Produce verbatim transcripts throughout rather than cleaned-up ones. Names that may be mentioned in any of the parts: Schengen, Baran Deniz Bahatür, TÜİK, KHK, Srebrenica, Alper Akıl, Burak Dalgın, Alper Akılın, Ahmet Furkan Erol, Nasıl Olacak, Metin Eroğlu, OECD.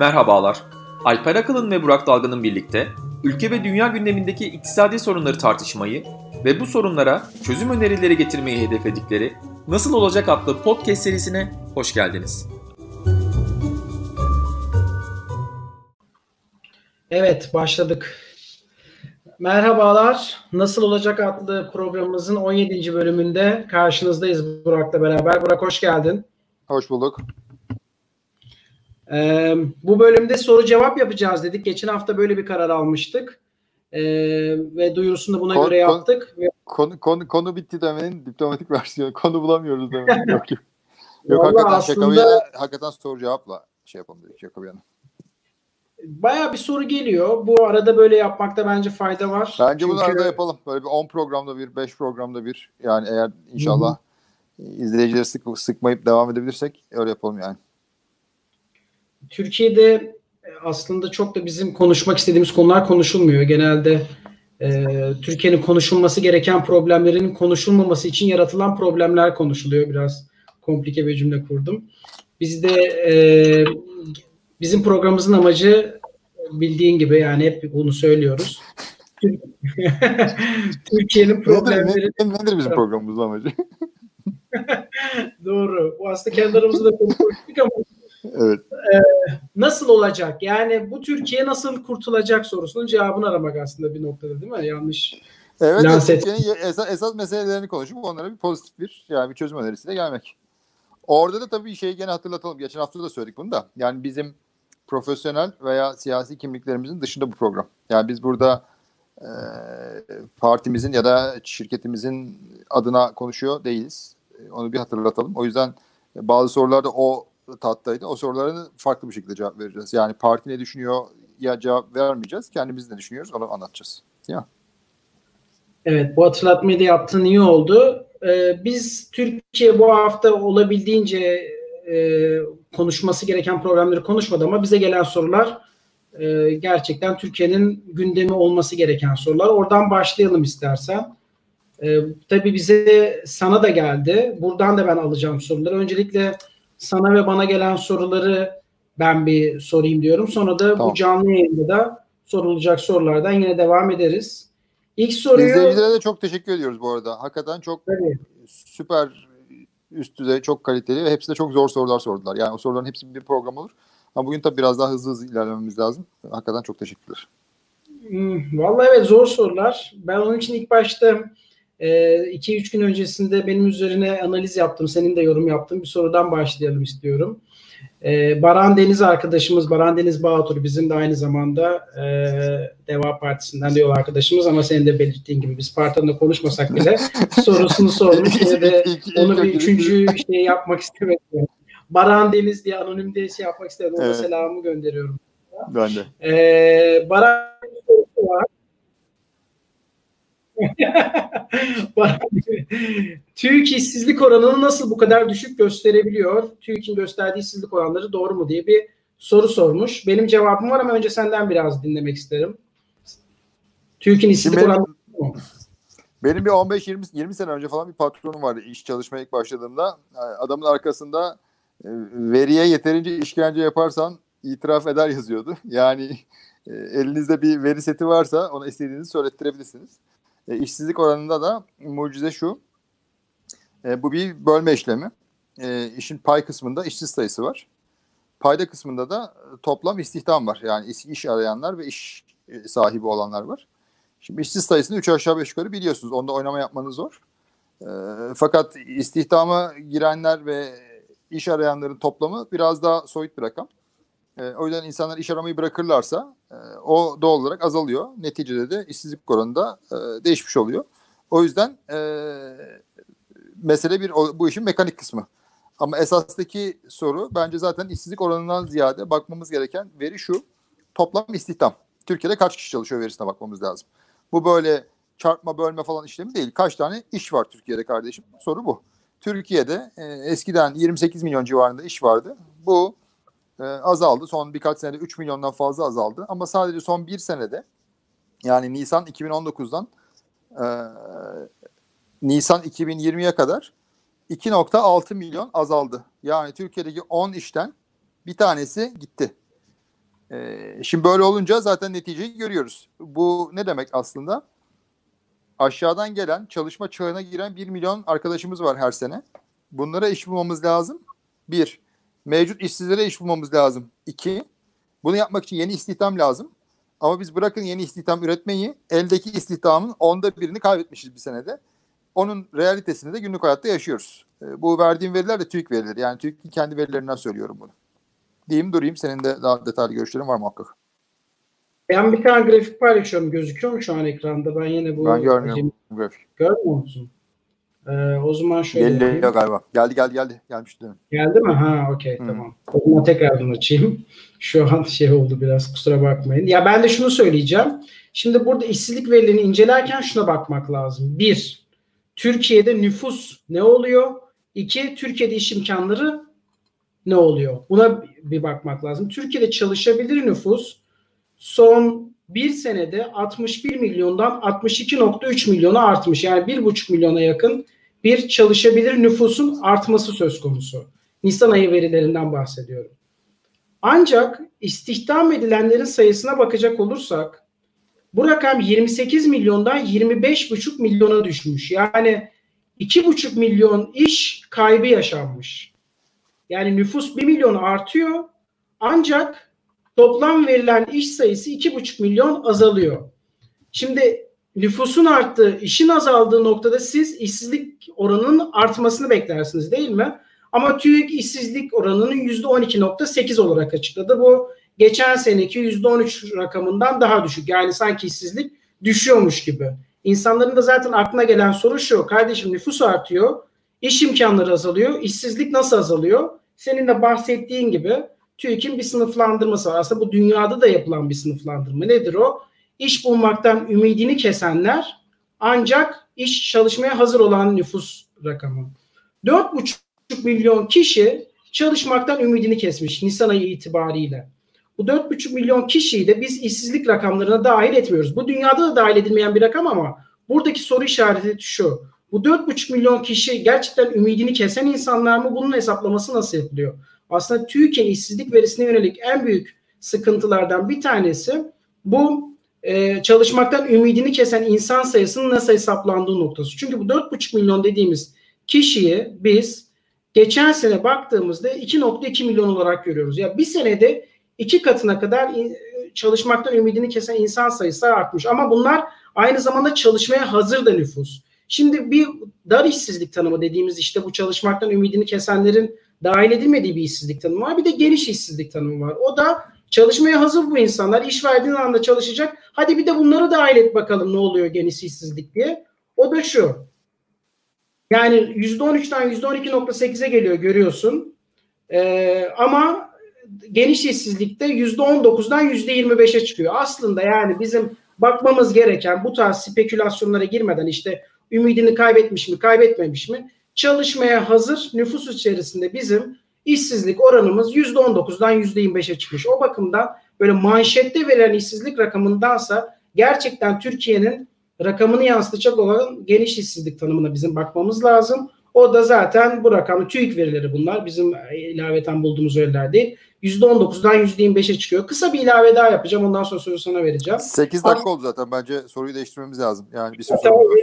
merhabalar. Alper Akılın ve Burak Dalgın'ın birlikte ülke ve dünya gündemindeki iktisadi sorunları tartışmayı ve bu sorunlara çözüm önerileri getirmeyi hedefledikleri Nasıl Olacak adlı podcast serisine hoş geldiniz. Evet, başladık. Merhabalar. Nasıl Olacak adlı programımızın on yedinci bölümünde karşınızdayız Burak'la beraber. Burak, hoş geldin. Hoş bulduk. Ee, bu bölümde soru cevap yapacağız dedik. Geçen hafta böyle bir karar almıştık. Ee, ve duyurusunu da buna konu, göre yaptık. Konu, konu, konu bitti demenin diplomatik versiyonu. Konu bulamıyoruz demenin. Yok, yok. Yok hakikaten, aslında... şaka, hakikaten soru cevapla şey yapalım dedik. Şaka bir yana. Bayağı bir soru geliyor. Bu arada böyle yapmakta bence fayda var. Bence Çünkü... bunu arada yapalım. Böyle bir on programda bir, beş programda bir. Yani eğer inşallah Hı-hı. izleyicileri sık, sıkmayıp devam edebilirsek öyle yapalım yani. Türkiye'de aslında çok da bizim konuşmak istediğimiz konular konuşulmuyor. Genelde e, Türkiye'nin konuşulması gereken problemlerin konuşulmaması için yaratılan problemler konuşuluyor. Biraz komplike bir cümle kurdum. Biz de e, bizim programımızın amacı bildiğin gibi, yani hep bunu söylüyoruz. Türkiye'nin problemleri... Nedir, nedir bizim programımızın amacı? Doğru. Bu aslında kendi aramızda da konuştuk ama evet. Ee, nasıl olacak? Yani bu Türkiye nasıl kurtulacak sorusunun cevabını aramak aslında bir noktada, değil mi? Yanlış. Evet. Türkiye'nin esas, esas meselelerini konuşup onlara bir pozitif bir, yani bir çözüm önerisiyle gelmek. Orada da tabii şeyi gene hatırlatalım. Geçen hafta da söyledik bunu da. Yani bizim profesyonel veya siyasi kimliklerimizin dışında bu program. Yani biz burada e, partimizin ya da şirketimizin adına konuşuyor değiliz. Onu bir hatırlatalım. O yüzden bazı sorularda o tattaydı. O sorulara farklı bir şekilde cevap vereceğiz. Yani parti ne düşünüyor ya cevap vermeyeceğiz. Kendimiz ne düşünüyoruz onu anlatacağız. Ya. Evet, bu hatırlatmayı da yaptığın iyi oldu. Ee, biz Türkiye bu hafta olabildiğince e, konuşması gereken programları konuşmadı ama bize gelen sorular e, gerçekten Türkiye'nin gündemi olması gereken sorular. Oradan başlayalım istersen. E, tabii bize, sana da geldi. Buradan da ben alacağım soruları. Öncelikle sana ve bana gelen soruları ben bir sorayım diyorum. Sonra da tamam. Bu canlı yayında da sorulacak sorulardan yine devam ederiz. İlk soruyu... İzleyicilere de çok teşekkür ediyoruz bu arada. Hakikaten çok Tabii. süper, üst düzey, çok kaliteli ve hepsi de çok zor sorular sordular. Yani o soruların hepsi bir program olur. Ama bugün tabii biraz daha hızlı hızlı ilerlememiz lazım. Hakikaten çok teşekkürler. Hmm, vallahi evet, zor sorular. Ben onun için ilk başta iki üç gün öncesinde benim üzerine analiz yaptım, senin de yorum yaptığın bir sorudan başlayalım istiyorum. Baran Deniz arkadaşımız, Baran Deniz Bahatür, bizim de aynı zamanda Deva Partisi'nden de yol arkadaşımız ama senin de belirttiğin gibi biz partiden konuşmasak bile sorusunu sormuş. Ve onu bir üçüncü şey yapmak istemedim. Baran Deniz diye anonim diye şey yapmak istedim. Ona evet. Selamımı gönderiyorum. Ben de. Ee, Baran Deniz sorusu var. TÜİK işsizlik oranını nasıl bu kadar düşük gösterebiliyor? TÜİK'in gösterdiği işsizlik oranları doğru mu diye bir soru sormuş. Benim cevabım var ama önce senden biraz dinlemek isterim. TÜİK'in işsizlik benim, oranları doğru mu? Benim bir on beş yirmi sene önce falan bir patronum vardı iş çalışmaya ilk başladığımda. Adamın arkasında veriye yeterince işkence yaparsan itiraf eder yazıyordu. Yani elinizde bir veri seti varsa ona istediğinizi söylettirebilirsiniz. E, işsizlik oranında da mucize şu, e, bu bir bölme işlemi. E, işin pay kısmında işsiz sayısı var. Payda kısmında da toplam istihdam var. Yani iş, iş arayanlar ve iş sahibi olanlar var. Şimdi işsiz sayısını üç aşağı beş yukarı biliyorsunuz. Onda oynama yapmanız zor. E, fakat istihdama girenler ve iş arayanların toplamı biraz daha soyut bir rakam. E, o yüzden insanlar iş aramayı bırakırlarsa e, o doğal olarak azalıyor. Neticede de işsizlik oranı da e, değişmiş oluyor. O yüzden e, mesele bir o, bu işin mekanik kısmı. Ama esastaki soru bence zaten işsizlik oranından ziyade bakmamız gereken veri şu. Toplam istihdam. Türkiye'de kaç kişi çalışıyor verisine bakmamız lazım. Bu böyle çarpma bölme falan işlemi değil. Kaç tane iş var Türkiye'de kardeşim? Soru bu. Türkiye'de e, eskiden yirmi sekiz milyon civarında iş vardı. Bu azaldı. Son birkaç senede üç milyondan fazla azaldı. Ama sadece son bir senede, yani Nisan iki bin on dokuzdan e, Nisan iki bin yirmiye kadar iki nokta altı milyon azaldı. Yani Türkiye'deki on işten bir tanesi gitti. Ee, şimdi böyle olunca zaten neticeyi görüyoruz. Bu ne demek aslında? Aşağıdan gelen, çalışma çağına giren bir milyon arkadaşımız var her sene. Bunlara iş bulmamız lazım. Bir, mevcut işsizlere iş bulmamız lazım. İki, bunu yapmak için yeni istihdam lazım. Ama biz bırakın yeni istihdam üretmeyi, eldeki istihdamın onda birini kaybetmişiz bir senede. Onun realitesini de günlük hayatta yaşıyoruz. Bu verdiğim veriler de TÜİK verileri. Yani TÜİK'in kendi verilerinden söylüyorum bunu. Diyeyim durayım. Senin de daha detaylı görüşlerin var muhakkak. Ben bir tane grafik paylaşıyorum. Gözüküyor mu şu an ekranda? Ben yine bu... Ben görmüyorum. Görmüyor musun? Ee, o zaman şöyle... Geliyor galiba. Geldi geldi geldi. Gelmişti. Geldi mi? Ha okey hmm. Tamam. O zaman tekrardan açayım. Şu an şey oldu biraz. Kusura bakmayın. Ya ben de şunu söyleyeceğim. Şimdi burada işsizlik verilerini incelerken şuna bakmak lazım. Bir, Türkiye'de nüfus ne oluyor? İki, Türkiye'de iş imkanları ne oluyor? Buna bir bakmak lazım. Türkiye'de çalışabilir nüfus son bir senede altmış bir milyondan altmış iki virgül üç milyona artmış. Yani bir virgül beş milyona yakın bir çalışabilir nüfusun artması söz konusu. Nisan ayı verilerinden bahsediyorum. Ancak istihdam edilenlerin sayısına bakacak olursak bu rakam yirmi sekiz milyondan yirmi beş virgül beş milyona düşmüş. Yani iki virgül beş milyon iş kaybı yaşanmış. Yani nüfus bir milyon artıyor ancak toplam verilen iş sayısı iki virgül beş milyon azalıyor. Şimdi nüfusun arttığı, işin azaldığı noktada siz işsizlik oranının artmasını beklersiniz değil mi? Ama TÜİK işsizlik oranının yüzde on iki virgül sekiz olarak açıkladı. Bu geçen seneki yüzde on üç rakamından daha düşük. Yani sanki işsizlik düşüyormuş gibi. İnsanların da zaten aklına gelen soru şu. Kardeşim nüfus artıyor, iş imkanları azalıyor, işsizlik nasıl azalıyor? Senin de bahsettiğin gibi TÜİK'in bir sınıflandırması var. Aslında bu dünyada da yapılan bir sınıflandırma. Nedir o? İş bulmaktan ümidini kesenler ancak iş çalışmaya hazır olan nüfus rakamı. dört virgül beş milyon kişi çalışmaktan ümidini kesmiş Nisan ayı itibariyle. Bu dört virgül beş milyon kişiyi de biz işsizlik rakamlarına dahil etmiyoruz. Bu dünyada da dahil edilmeyen bir rakam ama buradaki soru işareti şu. Bu dört virgül beş milyon kişi gerçekten ümidini kesen insanlar mı? Bunun hesaplaması nasıl yapılıyor? Aslında TÜİK'in işsizlik verisine yönelik en büyük sıkıntılardan bir tanesi bu e, çalışmaktan ümidini kesen insan sayısının nasıl hesaplandığı noktası. Çünkü bu dört virgül beş milyon dediğimiz kişiyi biz geçen sene baktığımızda iki virgül iki milyon olarak görüyoruz. Ya yani bir senede iki katına kadar çalışmaktan ümidini kesen insan sayısı artmış. Ama bunlar aynı zamanda çalışmaya hazır da nüfus. Şimdi bir dar işsizlik tanımı dediğimiz işte bu çalışmaktan ümidini kesenlerin dahil edilmediği bir işsizlik tanımı var. Bir de geniş işsizlik tanımı var. O da çalışmaya hazır bu insanlar. İş verdiğin anda çalışacak. Hadi bir de bunları dahil et bakalım ne oluyor geniş işsizlik diye. O da şu. Yani yüzde on üçten yüzde on iki virgül sekize geliyor görüyorsun. Ee, ama geniş işsizlikte yüzde on dokuzdan yüzde yirmi beşe çıkıyor. Aslında yani bizim bakmamız gereken bu tarz spekülasyonlara girmeden işte ümidini kaybetmiş mi, kaybetmemiş mi? Çalışmaya hazır nüfus içerisinde bizim işsizlik oranımız yüzde on dokuzdan yüzde yirmi beşe çıkmış. O bakımdan böyle manşette verilen işsizlik rakamındansa gerçekten Türkiye'nin rakamını yansıtacak olan geniş işsizlik tanımına bizim bakmamız lazım. O da zaten bu rakamı TÜİK verileri bunlar. Bizim ilaveten bulduğumuz veriler değil. yüzde on dokuzdan yüzde yirmi beşe çıkıyor. Kısa bir ilave daha yapacağım. Ondan sonra soru sana vereceğim. sekiz dakika Ama... oldu zaten. Bence soruyu değiştirmemiz lazım. Yani bir soru sorun.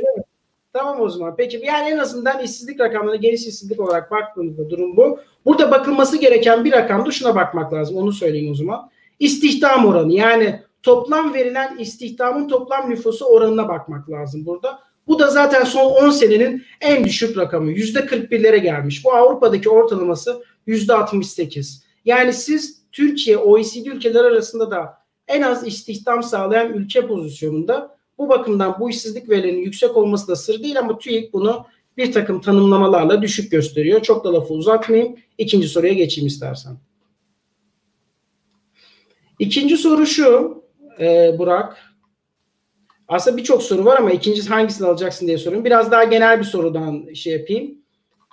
Tamam o zaman. Peki yani en azından işsizlik rakamlarına geniş işsizlik olarak baktığımızda durum bu. Burada bakılması gereken bir rakamda şuna bakmak lazım. Onu söyleyeyim o zaman. İstihdam oranı yani toplam verilen istihdamın toplam nüfusu oranına bakmak lazım burada. Bu da zaten son on senenin en düşük rakamı. yüzde kırk birlere gelmiş. Bu Avrupa'daki ortalaması yüzde altmış sekiz. Yani siz Türkiye O E C D ülkeler arasında da en az istihdam sağlayan ülke pozisyonunda. Bu bakımdan bu işsizlik verilerinin yüksek olması da sır değil ama TÜİK bunu bir takım tanımlamalarla düşük gösteriyor. Çok da lafı uzatmayayım. İkinci soruya geçeyim istersen. İkinci soru şu e, Burak. Aslında birçok soru var ama ikincisi hangisini alacaksın diye soruyorum. Biraz daha genel bir sorudan şey yapayım.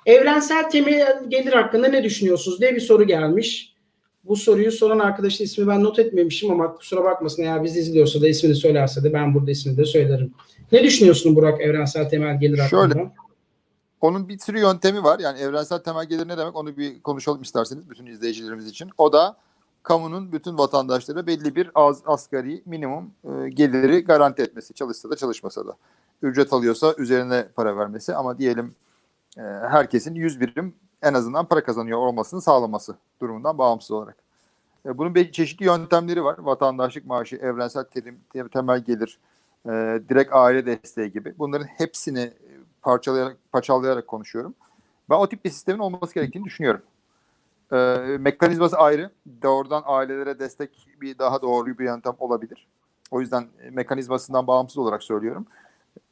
Evrensel temel gelir hakkında ne düşünüyorsunuz diye bir soru gelmiş. Bu soruyu soran arkadaşın ismi ben not etmemişim ama kusura bakmasın eğer bizi izliyorsa da ismini söylerse de ben burada ismini de söylerim. Ne düşünüyorsun Burak evrensel temel gelir hakkında? Şöyle, onun bir sürü yöntemi var. Yani evrensel temel gelir ne demek onu bir konuşalım isterseniz bütün izleyicilerimiz için. O da kamunun bütün vatandaşlara belli bir az, asgari minimum e, geliri garanti etmesi. Çalışsa da çalışmasa da. Ücret alıyorsa üzerine para vermesi ama diyelim e, herkesin yüz birim en azından para kazanıyor olmasını sağlaması durumundan bağımsız olarak. E, bunun belli çeşitli yöntemleri var. Vatandaşlık maaşı, evrensel terim, temel gelir, e, direkt aile desteği gibi. Bunların hepsini parçalayarak, parçalayarak konuşuyorum. Ben o tip bir sistemin olması gerektiğini düşünüyorum. E, mekanizması ayrı. Doğrudan ailelere destek bir daha doğru bir yöntem olabilir. O yüzden mekanizmasından bağımsız olarak söylüyorum.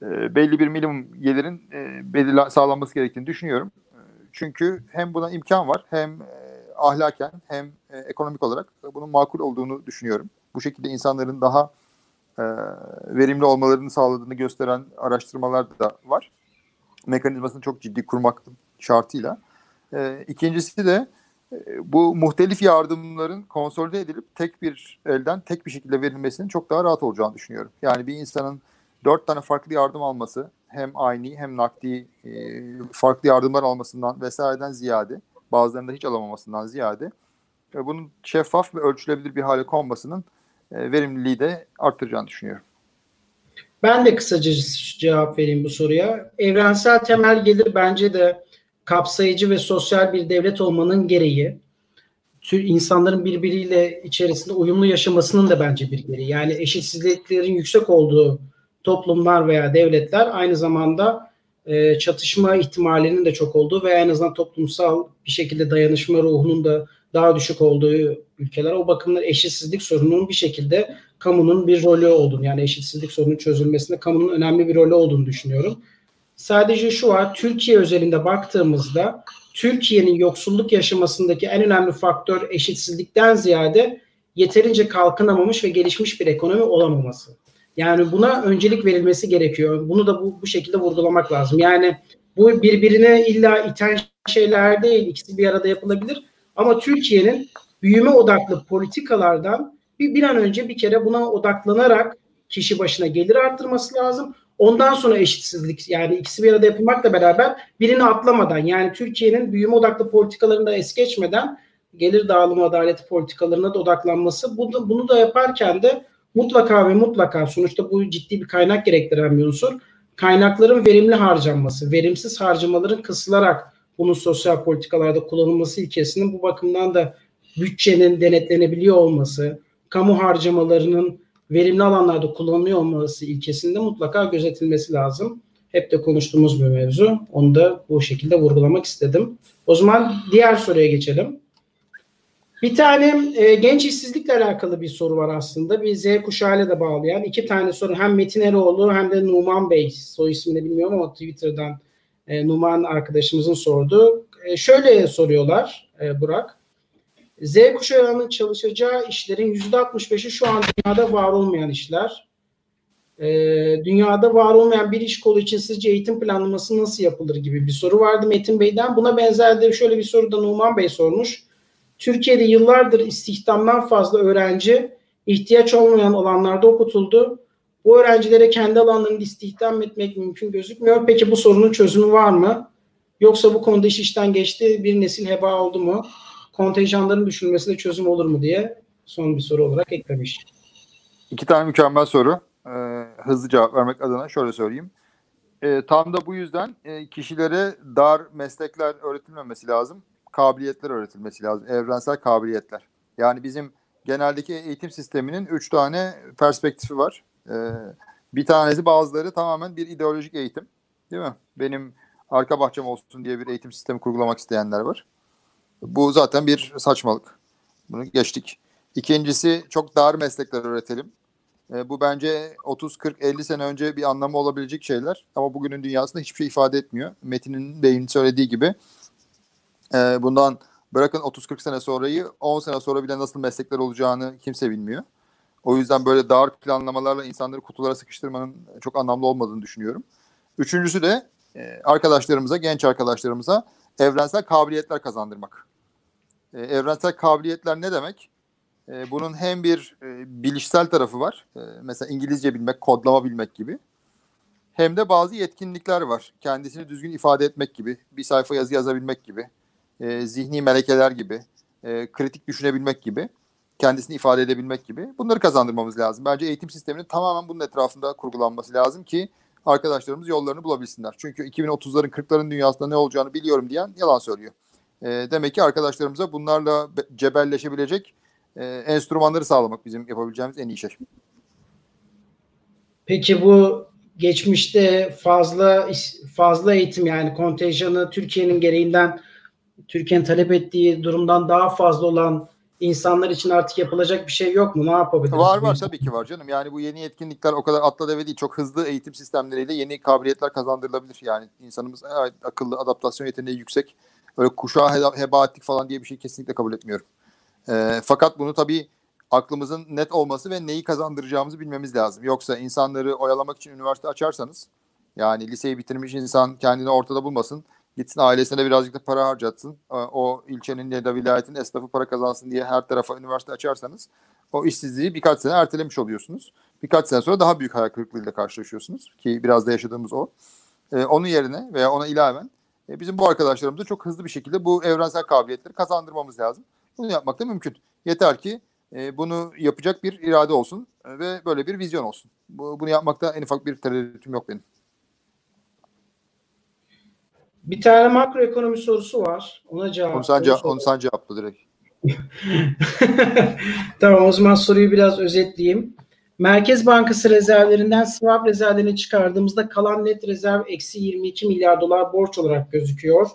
E, belli bir minimum gelirin e, belirli sağlanması gerektiğini düşünüyorum. E, çünkü hem buna imkan var hem e, ahlaken hem e, ekonomik olarak e, bunun makul olduğunu düşünüyorum. Bu şekilde insanların daha e, verimli olmalarını sağladığını gösteren araştırmalar da var. Mekanizmasını çok ciddi kurmak şartıyla. E, ikincisi de e, bu muhtelif yardımların konsolide edilip tek bir elden tek bir şekilde verilmesinin çok daha rahat olacağını düşünüyorum. Yani bir insanın dört tane farklı yardım alması hem ayni hem nakdi e, farklı yardımlar almasından vesaireden ziyade bazılarında hiç alamamasından ziyade e, bunun şeffaf ve ölçülebilir bir hale konmasının e, verimliliği de arttıracağını düşünüyorum. Ben de kısaca cevap vereyim bu soruya. Evrensel temel gelir bence de kapsayıcı ve sosyal bir devlet olmanın gereği. İnsanların birbiriyle içerisinde uyumlu yaşamasının da bence bir gereği. Yani eşitsizliklerin yüksek olduğu toplumlar veya devletler aynı zamanda e, çatışma ihtimalinin de çok olduğu ve en azından toplumsal bir şekilde dayanışma ruhunun da daha düşük olduğu ülkeler. O bakımdan eşitsizlik sorununun bir şekilde kamunun bir rolü olduğunu, yani eşitsizlik sorununun çözülmesinde kamunun önemli bir rolü olduğunu düşünüyorum. Sadece şu var, Türkiye özelinde baktığımızda Türkiye'nin yoksulluk yaşamasındaki en önemli faktör eşitsizlikten ziyade yeterince kalkınamamış ve gelişmiş bir ekonomi olamaması. Yani buna öncelik verilmesi gerekiyor. Bunu da bu, bu şekilde vurgulamak lazım. Yani bu birbirine illa iten şeyler değil. İkisi bir arada yapılabilir. Ama Türkiye'nin büyüme odaklı politikalardan bir, bir an önce bir kere buna odaklanarak kişi başına gelir arttırması lazım. Ondan sonra eşitsizlik, yani ikisi bir arada yapılmakla beraber birini atlamadan, yani Türkiye'nin büyüme odaklı politikalarını da es geçmeden gelir dağılımı adaleti politikalarına da odaklanması. Bunu, bunu da yaparken de mutlaka ve mutlaka, sonuçta bu ciddi bir kaynak gerektiren bir unsur, kaynakların verimli harcanması, verimsiz harcamaların kısılarak bunun sosyal politikalarda kullanılması ilkesinin bu bakımdan da bütçenin denetlenebiliyor olması, kamu harcamalarının verimli alanlarda kullanılıyor olması ilkesinde mutlaka gözetilmesi lazım. Hep de konuştuğumuz bir mevzu. Onu da bu şekilde vurgulamak istedim. O zaman diğer soruya geçelim. Bir tane e, genç işsizlikle alakalı bir soru var aslında. Bir Z kuşağıyla da bağlayan iki tane soru. Hem Metin Eroğlu hem de Numan Bey, soy ismini bilmiyorum ama Twitter'dan e, Numan arkadaşımızın sorduğu. E, şöyle soruyorlar e, Burak. Z kuşağının çalışacağı işlerin yüzde altmış beşi şu an dünyada var olmayan işler. E, dünyada var olmayan bir iş kolu için sizce eğitim planlaması nasıl yapılır gibi bir soru vardı Metin Bey'den. Buna benzer de şöyle bir soru da Numan Bey sormuş. Türkiye'de yıllardır istihdamdan fazla öğrenci ihtiyaç olmayan alanlarda okutuldu. Bu öğrencilere kendi alanlarında istihdam etmek mümkün gözükmüyor. Peki bu sorunun çözümü var mı? Yoksa bu konuda iş işten geçti, bir nesil heba oldu mu? Kontenjanların düşürülmesine çözüm olur mu diye son bir soru olarak eklemiş. İki tane mükemmel soru. Ee, hızlı cevap vermek adına şöyle söyleyeyim. Ee, tam da bu yüzden e, kişilere dar meslekler öğretilmemesi lazım. Kabiliyetler öğretilmesi lazım. Evrensel kabiliyetler. Yani bizim geneldeki eğitim sisteminin üç tane perspektifi var. Ee, bir tanesi bazıları tamamen bir ideolojik eğitim. Değil mi? Benim arka bahçem olsun diye bir eğitim sistemi kurgulamak isteyenler var. Bu zaten bir saçmalık. Bunu geçtik. İkincisi çok dar meslekler öğretelim. Ee, bu bence otuz kırk elli sene önce bir anlamı olabilecek şeyler. Ama bugünün dünyasında hiçbir şey ifade etmiyor. Metin'in Bey'in söylediği gibi bundan bırakın otuz kırk sene sonrayı, on sene sonra bile nasıl meslekler olacağını kimse bilmiyor. O yüzden böyle dar planlamalarla insanları kutulara sıkıştırmanın çok anlamlı olmadığını düşünüyorum. Üçüncüsü de arkadaşlarımıza, genç arkadaşlarımıza evrensel kabiliyetler kazandırmak. Evrensel kabiliyetler ne demek? Bunun hem bir bilişsel tarafı var. Mesela İngilizce bilmek, kodlama bilmek gibi. Hem de bazı yetkinlikler var. Kendisini düzgün ifade etmek gibi, bir sayfa yazı yazabilmek gibi. E, zihni melekeler gibi, e, kritik düşünebilmek gibi. kendisini ifade edebilmek gibi. Bunları kazandırmamız lazım. Bence eğitim sisteminin tamamen bunun etrafında kurgulanması lazım ki arkadaşlarımız yollarını bulabilsinler. Çünkü iki bin otuzların kırkların dünyasında ne olacağını biliyorum diyen yalan söylüyor. E, demek ki arkadaşlarımıza bunlarla cebelleşebilecek e, enstrümanları sağlamak bizim yapabileceğimiz en iyi şey. Peki bu geçmişte fazla fazla eğitim, yani kontenjanı Türkiye'nin gereğinden, Türkiye'nin talep ettiği durumdan daha fazla olan insanlar için artık yapılacak bir şey yok mu? Ne yapabiliriz? Var var, tabii ki var canım. Yani bu yeni yetkinlikler o kadar atla deve değil. Çok hızlı eğitim sistemleriyle yeni kabiliyetler kazandırılabilir. Yani insanımız akıllı, adaptasyon yeteneği yüksek. Öyle kuşağı heba ettik falan diye bir şey kesinlikle kabul etmiyorum. E, fakat bunu tabii aklımızın net olması ve neyi kazandıracağımızı bilmemiz lazım. Yoksa insanları oyalamak için üniversite açarsanız, yani liseyi bitirmiş insan kendini ortada bulmasın, gitsin ailesine birazcık da para harcatsın, o ilçenin ya da vilayetin esnafı para kazansın diye her tarafa üniversite açarsanız, o işsizliği birkaç sene ertelemiş oluyorsunuz. Birkaç sene sonra daha büyük hayal kırıklığıyla karşılaşıyorsunuz ki biraz da yaşadığımız o. Ee, onun yerine veya ona ilaven e, bizim bu arkadaşlarımıza çok hızlı bir şekilde bu evrensel kabiliyetleri kazandırmamız lazım. Bunu yapmak da mümkün. Yeter ki e, bunu yapacak bir irade olsun ve böyle bir vizyon olsun. Bu, bunu yapmakta en ufak bir tereddütüm yok benim. Bir tane makroekonomi sorusu var. Ona cevap. Onu sen, cevap, onu sen cevapla direkt. Tamam, o zaman soruyu biraz özetleyeyim. Merkez Bankası rezervlerinden swap rezervlerini çıkardığımızda kalan net rezerv eksi yirmi iki milyar dolar borç olarak gözüküyor.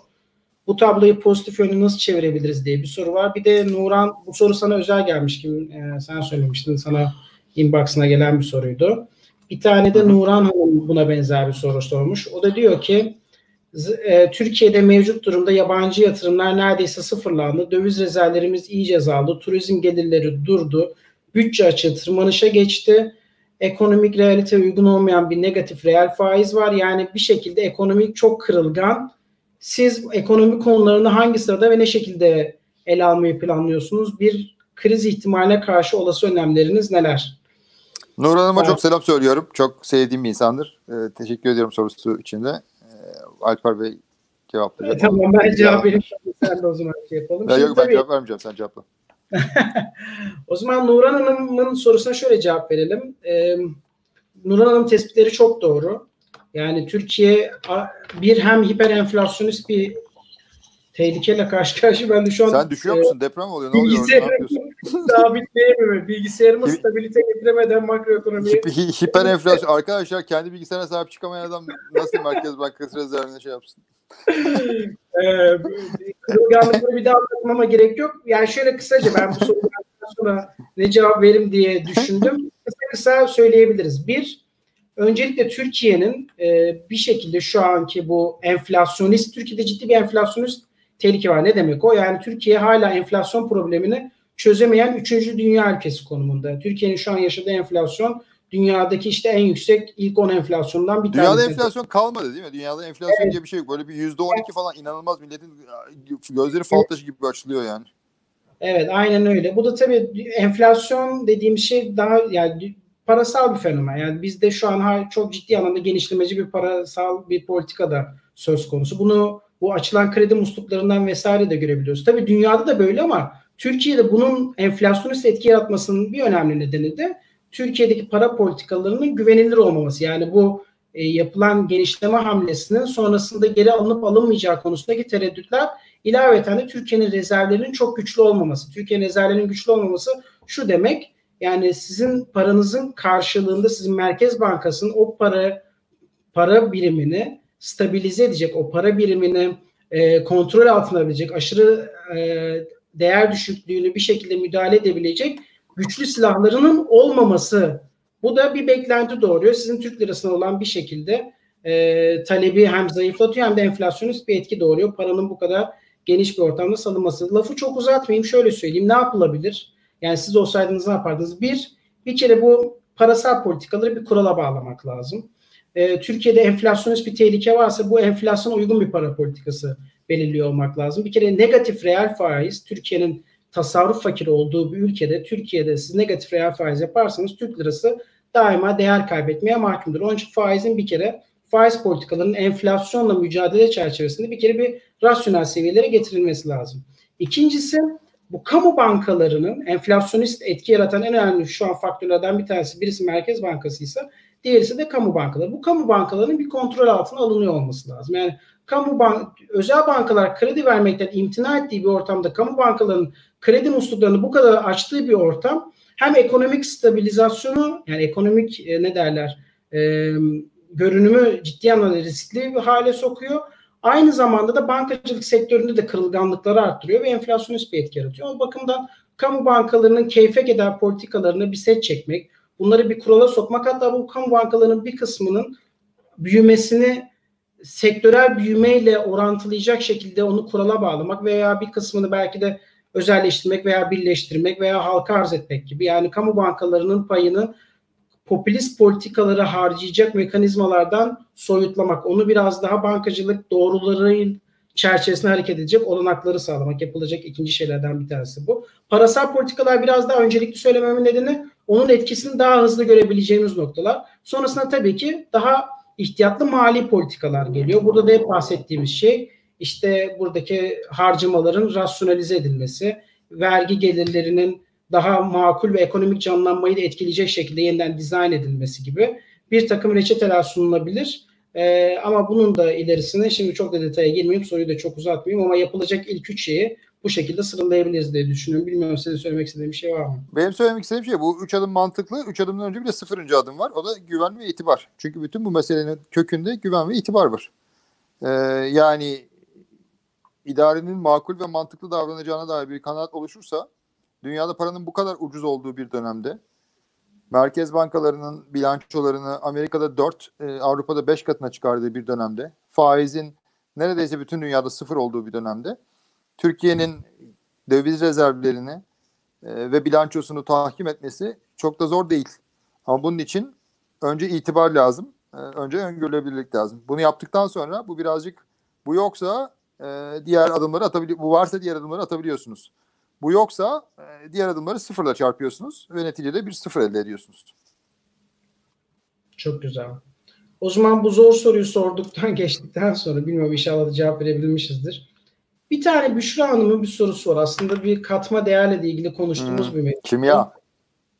Bu tabloyu pozitif yönü nasıl çevirebiliriz diye bir soru var. Bir de Nuran, bu soru sana özel gelmiş. Kim, e, sen söylemiştin, sana inbox'ına gelen bir soruydu. Bir tane de Nuran Hanım buna benzer bir soru sormuş. O da diyor ki Türkiye'de mevcut durumda yabancı yatırımlar neredeyse sıfırlandı. Döviz rezervlerimiz iyice azaldı. Turizm gelirleri durdu. Bütçe açığı tırmanışa geçti. Ekonomik realite uygun olmayan bir negatif reel faiz var. Yani bir şekilde ekonomik çok kırılgan. Siz ekonomi konularını hangi sırada ve ne şekilde ele almayı planlıyorsunuz? Bir kriz ihtimaline karşı olası önlemleriniz neler? Nur Hanım'a evet. Çok selam söylüyorum. Çok sevdiğim bir insandır. Ee, teşekkür ediyorum sorusu için de. Alper Bey cevaplayacak. Evet, tamam, ben cevap vereyim. Sen de o zaman şey yapalım. Ben, yok, tabii... ben cevap vermeyeceğim, sen cevapla. O zaman Nuran Hanım'ın sorusuna şöyle cevap verelim. Ee, Nuran Hanım tespitleri çok doğru. Yani Türkiye bir hem hiper enflasyonist bir tehlikeyle karşı karşı. Ben de şu an... Sen düşüyor e, musun? Deprem oluyor. Ne oluyor? Ne yapıyorsun? Sabitleyememe. Bilgisayarımı stabilite getiremeden makroekonomiye... Hi- hiper enflasyon. Arkadaşlar kendi bilgisayarına sahip çıkamayan adam nasıl Merkez Bankası rezervine şey yapsın? ee, kırılganlıkları bir daha anlatmama gerek yok. Yani şöyle kısaca ben bu sorudan sonra ne cevap verim diye düşündüm. Kısa kısa söyleyebiliriz. Bir, öncelikle Türkiye'nin e, bir şekilde şu anki bu enflasyonist, Türkiye'de ciddi bir enflasyonist tehlike var. Ne demek o? Yani Türkiye hala enflasyon problemini çözemeyen üçüncü dünya ülkesi konumunda. Türkiye'nin şu an yaşadığı enflasyon dünyadaki işte en yüksek ilk on enflasyondan bir tanesi. Dünyada enflasyon kalmadı değil mi? Dünyada enflasyon evet. diye bir şey yok. Böyle bir yüzde on iki falan inanılmaz, milletin gözleri fal taşı gibi açılıyor yani. Evet, aynen öyle. Bu da tabii enflasyon dediğim şey daha yani parasal bir fenomen. Yani bizde şu an çok ciddi anlamda genişlemeci bir parasal bir politikada söz konusu. Bunu bu açılan kredi musluklarından vesaire de görebiliyoruz. Tabii dünyada da böyle ama Türkiye'de bunun enflasyonist etki yaratmasının bir önemli nedeni de Türkiye'deki para politikalarının güvenilir olmaması. Yani bu e, yapılan genişleme hamlesinin sonrasında geri alınıp alınmayacağı konusundaki tereddütler, ilaveten de Türkiye'nin rezervlerinin çok güçlü olmaması. Türkiye'nin rezervlerinin güçlü olmaması şu demek, yani sizin paranızın karşılığında sizin Merkez Bankası'nın o para para birimini stabilize edecek, o para birimini e, kontrol altına alabilecek, aşırı e, değer düşüklüğünü bir şekilde müdahale edebilecek güçlü silahlarının olmaması. Bu da bir beklenti doğuruyor. Sizin Türk lirasına olan bir şekilde e, talebi hem zayıflatıyor hem de enflasyonist bir etki doğuruyor. Paranın bu kadar geniş bir ortamda salınması. Lafı çok uzatmayayım. Şöyle söyleyeyim. Ne yapılabilir? Yani siz olsaydınız ne yapardınız? Bir, bir kere bu parasal politikaları bir kurala bağlamak lazım. E, Türkiye'de enflasyonist bir tehlike varsa bu enflasyona uygun bir para politikası belirliyor olmak lazım. Bir kere negatif reel faiz, Türkiye'nin tasarruf fakiri olduğu bir ülkede, Türkiye'de siz negatif reel faiz yaparsanız Türk lirası daima değer kaybetmeye mahkumdur. Onun için faizin bir kere, faiz politikalarının enflasyonla mücadele çerçevesinde bir kere bir rasyonel seviyelere getirilmesi lazım. İkincisi, bu kamu bankalarının enflasyonist etki yaratan en önemli şu an faktörlerden bir tanesi, birisi Merkez Bankası'ysa diğerisi de kamu bankaları. Bu kamu bankalarının bir kontrol altına alınıyor olması lazım. Yani kamu bank özel bankalar kredi vermekten imtina ettiği bir ortamda kamu bankalarının kredi musluklarını bu kadar açtığı bir ortam hem ekonomik stabilizasyonu, yani ekonomik e, ne derler e, görünümü ciddi anlamda riskli bir hale sokuyor. Aynı zamanda da bankacılık sektöründe de kırılganlıkları arttırıyor ve enflasyonist bir etki yaratıyor. O bakımdan kamu bankalarının keyfek eder politikalarına bir set çekmek, bunları bir kurala sokmak, hatta bu kamu bankalarının bir kısmının büyümesini sektörel büyümeyle orantılayacak şekilde onu kurala bağlamak veya bir kısmını belki de özelleştirmek veya birleştirmek veya halka arz etmek gibi. Yani kamu bankalarının payını popülist politikaları harcayacak mekanizmalardan soyutlamak, onu biraz daha bankacılık doğruları çerçevesinde hareket edecek olanakları sağlamak yapılacak ikinci şeylerden bir tanesi bu. Parasal politikalar biraz daha öncelikli söylememin nedeni onun etkisini daha hızlı görebileceğimiz noktalar. Sonrasında tabii ki daha ihtiyatlı mali politikalar geliyor. Burada da hep bahsettiğimiz şey işte buradaki harcamaların rasyonalize edilmesi, vergi gelirlerinin daha makul ve ekonomik canlanmayı da etkileyecek şekilde yeniden dizayn edilmesi gibi bir takım reçeteler sunulabilir. Ee, ama bunun da ilerisine şimdi çok da detaya girmeyeyim, soruyu da çok uzatmayayım ama yapılacak ilk üç şeyi bu şekilde sıralayabiliriz diye düşünüyorum. Bilmiyorum, senin söylemek istediğin bir şey var mı? Benim söylemek istediğim şey bu üç adım mantıklı. Üç adımdan önce bir de sıfırıncı adım var. O da güven ve itibar. Çünkü bütün bu meselenin kökünde güven ve itibar var. Ee, yani idarenin makul ve mantıklı davranacağına dair bir kanaat oluşursa, dünyada paranın bu kadar ucuz olduğu bir dönemde merkez bankalarının bilançolarını Amerika'da dört, Avrupa'da beş katına çıkardığı bir dönemde, faizin neredeyse bütün dünyada sıfır olduğu bir dönemde Türkiye'nin döviz rezervlerini ve bilançosunu tahkim etmesi çok da zor değil. Ama bunun için önce itibar lazım, önce öngörülebilirlik lazım. Bunu yaptıktan sonra bu birazcık, bu yoksa diğer adımları atabiliyor, bu varsa diğer adımları atabiliyorsunuz. Bu yoksa diğer adımları sıfırla çarpıyorsunuz ve neticede bir sıfır elde ediyorsunuz. Çok güzel. O zaman bu zor soruyu sorduktan geçtikten sonra, bilmiyorum inşallah cevap verebilmişizdir. Bir tane Büşra Hanım'ın bir sorusu var. Aslında bir katma değerle de ilgili konuştuğumuz hmm, bir mevcut. Kimya.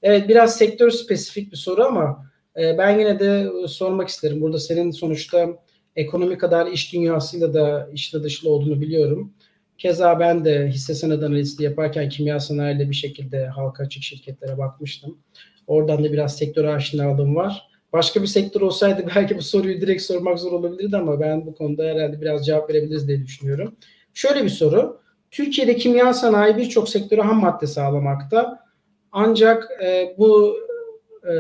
Evet, biraz sektör spesifik bir soru ama ben yine de sormak isterim. Burada senin sonuçta ekonomi kadar iş dünyasıyla da içli dışlı olduğunu biliyorum. Keza ben de hisse senedi analizi yaparken kimya sanayiyle bir şekilde halka açık şirketlere bakmıştım. Oradan da biraz sektör aşinalığım var. Başka bir sektör olsaydı belki bu soruyu direkt sormak zor olabilirdi ama ben bu konuda herhalde biraz cevap verebiliriz diye düşünüyorum. Şöyle bir soru. Türkiye'de kimya sanayi birçok sektöre ham madde sağlamakta. Ancak e, bu e,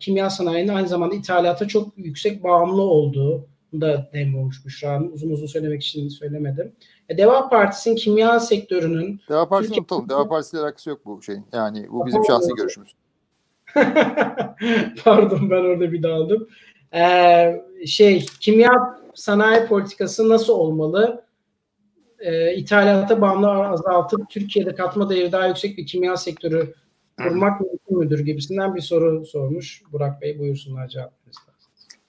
kimya sanayinin aynı zamanda ithalata çok yüksek bağımlı olduğu da dem olmuşmuş şu an. Uzun uzun söylemek için söylemedim. E, Deva Partisi'nin kimya sektörünün... Deva Partisi'ni Türkiye... unutalım. Deva Partisi'yle alakası yok bu şeyin. Yani bu bizim şahsi görüşümüz. Pardon, ben orada bir daldım. Ee, şey, kimya sanayi politikası nasıl olmalı? Ee, ithalata bağımlı azaltıp Türkiye'de katma değeri daha yüksek bir kimya sektörü kurmak mümkün müdür gibisinden bir soru sormuş. Burak Bey, buyursunlar cevaplarınızı.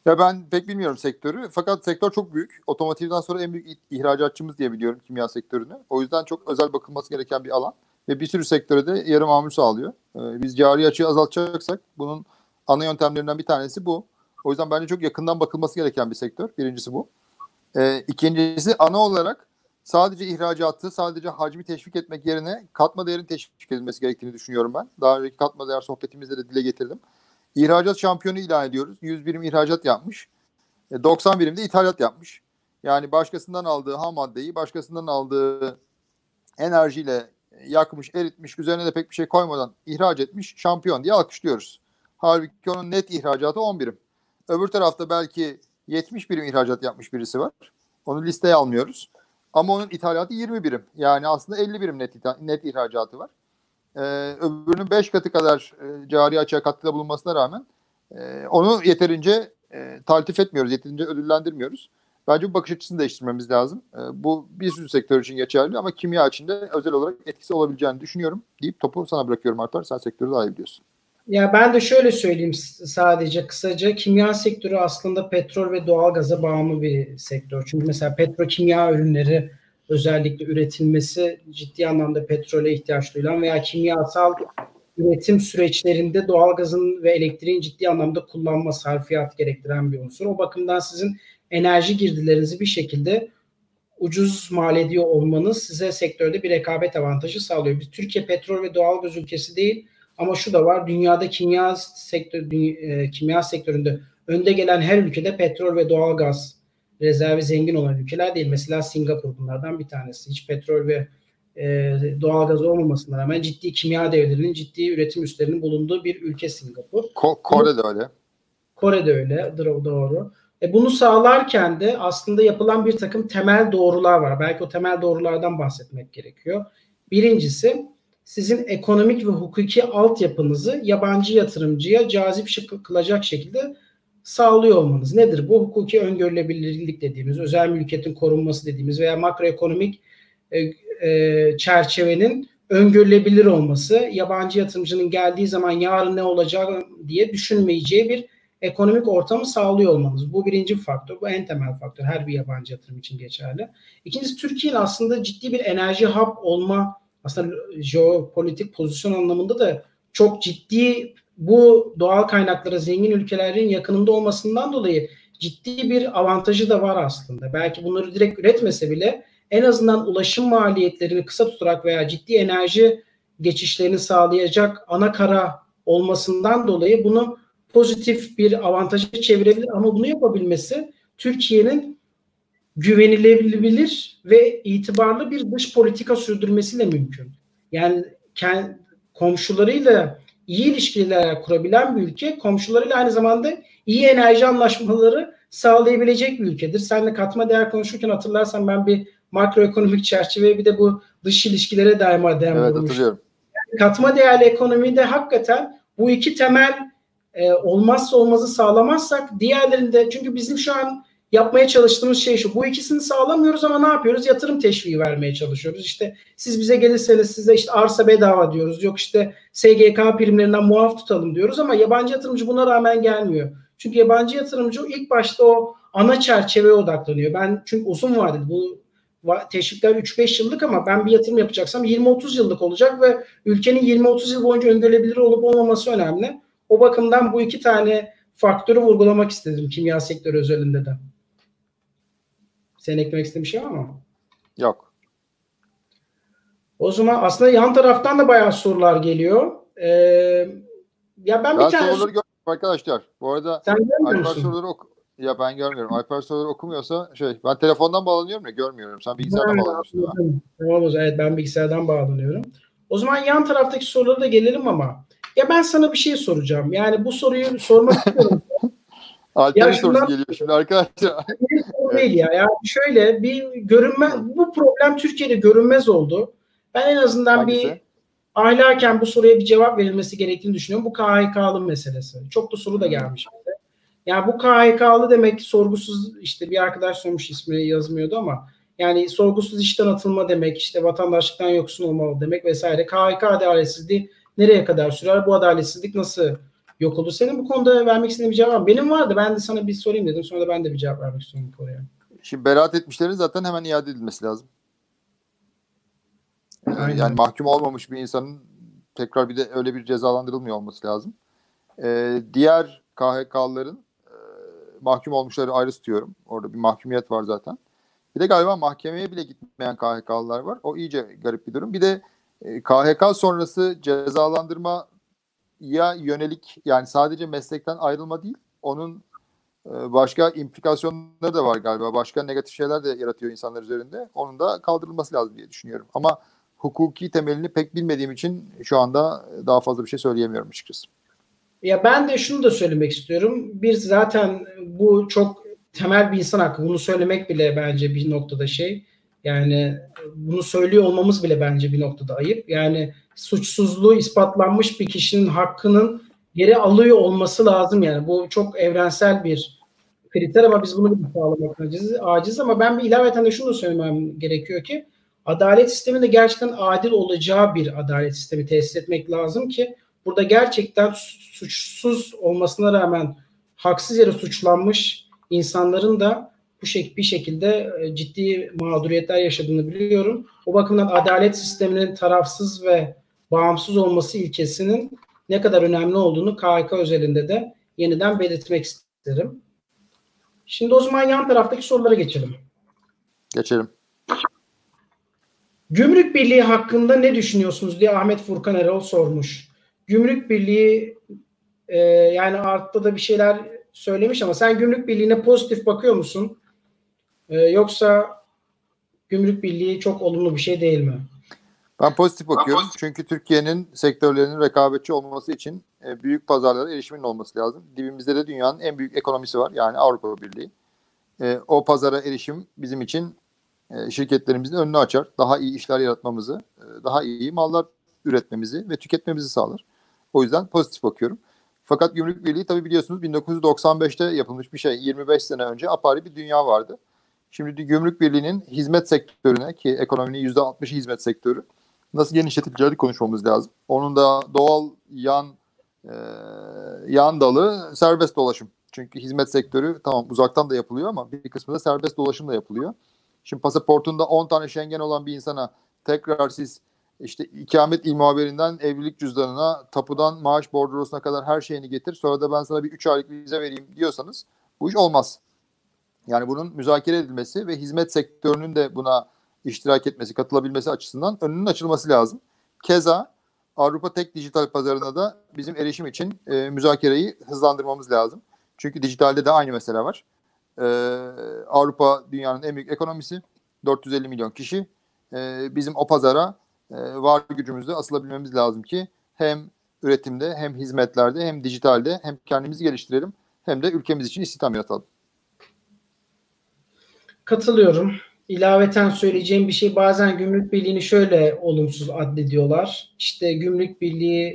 Ya ben pek bilmiyorum sektörü. Fakat sektör çok büyük. Otomotivden sonra en büyük ihracatçımız diye biliyorum kimya sektörünü. O yüzden çok özel bakılması gereken bir alan. Ve bir sürü sektöre de yarı mamul sağlıyor. Ee, biz cari açığı azaltacaksak bunun ana yöntemlerinden bir tanesi bu. O yüzden bence çok yakından bakılması gereken bir sektör. Birincisi bu. Ee, ikincisi ana olarak sadece ihracatı, sadece hacmi teşvik etmek yerine katma değerin teşvik edilmesi gerektiğini düşünüyorum ben. Daha önceki katma değer sohbetimizde de dile getirdim. İhracat şampiyonu ilan ediyoruz. yüz birim ihracat yapmış. doksan birim de ithalat yapmış. Yani başkasından aldığı ham maddeyi, başkasından aldığı enerjiyle yakmış, eritmiş, üzerine de pek bir şey koymadan ihraç etmiş, şampiyon diye alkışlıyoruz. Halbuki onun net ihracatı on birim. Öbür tarafta belki yetmiş birim ihracat yapmış birisi var. Onu listeye almıyoruz. Ama onun ithalatı yirmi birim. Yani aslında elli birim net, net ihracatı var. Ee, öbürünün beş katı kadar e, cari açığa katkıda bulunmasına rağmen e, onu yeterince e, taltif etmiyoruz, yeterince ödüllendirmiyoruz. Bence bu bakış açısını değiştirmemiz lazım. E, bu bir sürü sektör için geçerli ama kimya için de özel olarak etkisi olabileceğini düşünüyorum deyip topu sana bırakıyorum Alper. Sen sektörü daha iyi biliyorsun. Ya ben de şöyle söyleyeyim sadece kısaca. Kimya sektörü aslında petrol ve doğalgaza bağımlı bir sektör. Çünkü mesela petrokimya ürünleri özellikle üretilmesi ciddi anlamda petrole ihtiyaç duyulan veya kimyasal üretim süreçlerinde doğalgazın ve elektriğin ciddi anlamda kullanma, sarfiyat gerektiren bir unsur. O bakımdan sizin enerji girdilerinizi bir şekilde ucuz mal ediyor olmanız size sektörde bir rekabet avantajı sağlıyor. Biz Türkiye petrol ve doğalgaz ülkesi değil ama şu da var, dünyada kimya sektör, kimya sektöründe önde gelen her ülkede petrol ve doğalgaz rezervi zengin olan ülkeler değil. Mesela Singapur bunlardan bir tanesi. Hiç petrol ve e, doğalgaz olmamasına rağmen ciddi kimya devlerinin, ciddi üretim üslerinin bulunduğu bir ülke Singapur. Ko- Kore de öyle. Kore de öyle. Doğru. E, bunu sağlarken de aslında yapılan bir takım temel doğrular var. Belki o temel doğrulardan bahsetmek gerekiyor. Birincisi, sizin ekonomik ve hukuki altyapınızı yabancı yatırımcıya cazip kılacak şekilde sağlıyor olmanız. Nedir bu? Hukuki öngörülebilirlik dediğimiz, özel mülkiyetin korunması dediğimiz veya makroekonomik e, e, çerçevenin öngörülebilir olması, yabancı yatırımcının geldiği zaman yarın ne olacak diye düşünmeyeceği bir ekonomik ortamı sağlıyor olmanız. Bu birinci faktör, bu en temel faktör. Her bir yabancı yatırım için geçerli. İkincisi, Türkiye'nin aslında ciddi bir enerji hub olma, aslında jeopolitik pozisyon anlamında da çok ciddi, bu doğal kaynaklara zengin ülkelerin yakınında olmasından dolayı ciddi bir avantajı da var aslında. Belki bunları direkt üretmese bile en azından ulaşım maliyetlerini kısa tutarak veya ciddi enerji geçişlerini sağlayacak ana kara olmasından dolayı bunu pozitif bir avantaja çevirebilir. Ama bunu yapabilmesi Türkiye'nin güvenilebilir ve itibarlı bir dış politika sürdürmesiyle mümkün. Yani kend, komşularıyla iyi ilişkiler kurabilen bir ülke, komşularıyla aynı zamanda iyi enerji anlaşmaları sağlayabilecek bir ülkedir. Seninle katma değer konuşurken hatırlarsan ben bir makroekonomik çerçeveye bir de bu dış ilişkilere daima devam evet, hatırlıyorum. Yani katma değerli ekonomide hakikaten bu iki temel e, olmazsa olmazı sağlamazsak diğerlerinde, çünkü bizim şu an yapmaya çalıştığımız şey şu, bu ikisini sağlamıyoruz ama ne yapıyoruz? Yatırım teşviği vermeye çalışıyoruz. İşte siz bize gelirseniz size işte arsa bedava diyoruz. Yok işte S G K primlerinden muaf tutalım diyoruz ama yabancı yatırımcı buna rağmen gelmiyor. Çünkü yabancı yatırımcı ilk başta o ana çerçeveye odaklanıyor. Ben çünkü uzun vadeli bu teşvikler üç beş yıllık ama ben bir yatırım yapacaksam yirmi otuz yıllık olacak ve ülkenin yirmi otuz yıl boyunca öngörülebilir olup olmaması önemli. O bakımdan bu iki tane faktörü vurgulamak istedim kimya sektörü özelinde de. Sen eklemek istediğin bir şey var mı? Yok. O zaman aslında yan taraftan da bayağı sorular geliyor. Ee, ya ben, ben bir tane soruları görmüyorum arkadaşlar. Bu arada Alper soruları ok. Ya ben görmüyorum. Alper soruları okumuyorsa şey. Ben telefondan bağlanıyorum ya görmüyorum. Sen bilgisayardan evet, bağlanıyorsun. Tamam o zaman. Evet ben bilgisayardan bağlanıyorum. O zaman yan taraftaki sorulara da gelelim ama. Ya ben sana bir şey soracağım. Yani bu soruyu sormak istiyorum. Alper sorusu geliyor şimdi arkadaşlar. Değil ya. Yani şöyle bir görünmez, bu problem Türkiye'de görünmez oldu. Ben en azından Hangisi? bir aylarken bu soruya bir cevap verilmesi gerektiğini düşünüyorum. Bu K H K'lı meselesi. Çok da soru da gelmiş. Yani bu K H K'lı demek sorgusuz, işte bir arkadaş sormuş, ismini yazmıyordu ama yani sorgusuz işten atılma demek, işte vatandaşlıktan yoksun olmalı demek vesaire. K H K adaletsizliği nereye kadar sürer? Bu adaletsizlik nasıl yok oldu? Senin bu konuda vermek istediğin bir cevap benim vardı. Ben de sana bir sorayım dedim. Sonra da ben de bir cevap vermek istiyorum oraya. Şimdi beraat etmişlerin zaten hemen iade edilmesi lazım. Aynen. Yani mahkum olmamış bir insanın tekrar bir de öyle bir cezalandırılmıyor olması lazım. Ee, diğer K H K'lıların e, mahkum olmuşları ayrı tutuyorum. Orada bir mahkumiyet var zaten. Bir de galiba mahkemeye bile gitmeyen K H K'lılar var. O iyice garip bir durum. Bir de e, K H K sonrası cezalandırma ya yönelik, yani sadece meslekten ayrılma değil, onun başka implikasyonları da var galiba. Başka negatif şeyler de yaratıyor insanlar üzerinde. Onun da kaldırılması lazım diye düşünüyorum. Ama hukuki temelini pek bilmediğim için şu anda daha fazla bir şey söyleyemiyorum açıkçası. Ya ben de şunu da söylemek istiyorum. Bir, zaten bu çok temel bir insan hakkı. Bunu söylemek bile bence bir noktada şey. Yani bunu söylüyor olmamız bile bence bir noktada ayıp. Yani suçsuzluğu ispatlanmış bir kişinin hakkının geri alıyor olması lazım yani. Bu çok evrensel bir kriter ama biz bunu sağlamak aciz, aciz ama ben bir ilaveten de şunu da söylemem gerekiyor ki adalet sisteminde gerçekten adil olacağı bir adalet sistemi tesis etmek lazım ki burada gerçekten suçsuz olmasına rağmen haksız yere suçlanmış insanların da bu şek- bir şekilde ciddi mağduriyetler yaşadığını biliyorum. O bakımdan adalet sisteminin tarafsız ve bağımsız olması ilkesinin ne kadar önemli olduğunu K H K özelinde de yeniden belirtmek isterim. Şimdi o zaman yan taraftaki sorulara geçelim. Geçelim. Gümrük Birliği hakkında ne düşünüyorsunuz diye Ahmet Furkan Erol sormuş. Gümrük Birliği e, yani Art'ta da bir şeyler söylemiş ama sen Gümrük Birliği'ne pozitif bakıyor musun? E, yoksa Gümrük Birliği çok olumlu bir şey değil mi? Ben pozitif bakıyorum. Çünkü Türkiye'nin sektörlerinin rekabetçi olması için büyük pazarlara erişimin olması lazım. Dibimizde de dünyanın en büyük ekonomisi var. Yani Avrupa Birliği. O pazara erişim bizim için şirketlerimizin önünü açar. Daha iyi işler yaratmamızı, daha iyi mallar üretmemizi ve tüketmemizi sağlar. O yüzden pozitif bakıyorum. Fakat Gümrük Birliği tabii biliyorsunuz bin dokuz yüz doksan beşte yapılmış bir şey. yirmi beş sene önce apari bir dünya vardı. Şimdi Gümrük Birliği'nin hizmet sektörüne ki ekonominin yüzde altmışı hizmet sektörü nasıl genişletileceğini konuşmamız lazım. Onun da doğal yan e, yan dalı serbest dolaşım. Çünkü hizmet sektörü tamam uzaktan da yapılıyor ama bir kısmı da serbest dolaşımla yapılıyor. Şimdi pasaportunda on tane Schengen olan bir insana tekrar siz işte ikamet il muhabirinden evlilik cüzdanına, tapudan maaş bordrosuna kadar her şeyini getir. Sonra da ben sana bir üç aylık vize vereyim diyorsanız bu iş olmaz. Yani bunun müzakere edilmesi ve hizmet sektörünün de buna iştirak etmesi, katılabilmesi açısından önünün açılması lazım. Keza Avrupa Tek Dijital Pazarına da bizim erişim için e, müzakereyi hızlandırmamız lazım. Çünkü dijitalde de aynı mesele var. E, Avrupa dünyanın en büyük ekonomisi, dört yüz elli milyon kişi. E, bizim o pazara e, var gücümüzle asılabilmemiz lazım ki hem üretimde, hem hizmetlerde, hem dijitalde hem kendimizi geliştirelim, hem de ülkemiz için istihdam yaratalım. Katılıyorum. İlaveten söyleyeceğim bir şey, bazen Gümrük Birliği'ni şöyle olumsuz addediyorlar. İşte Gümrük Birliği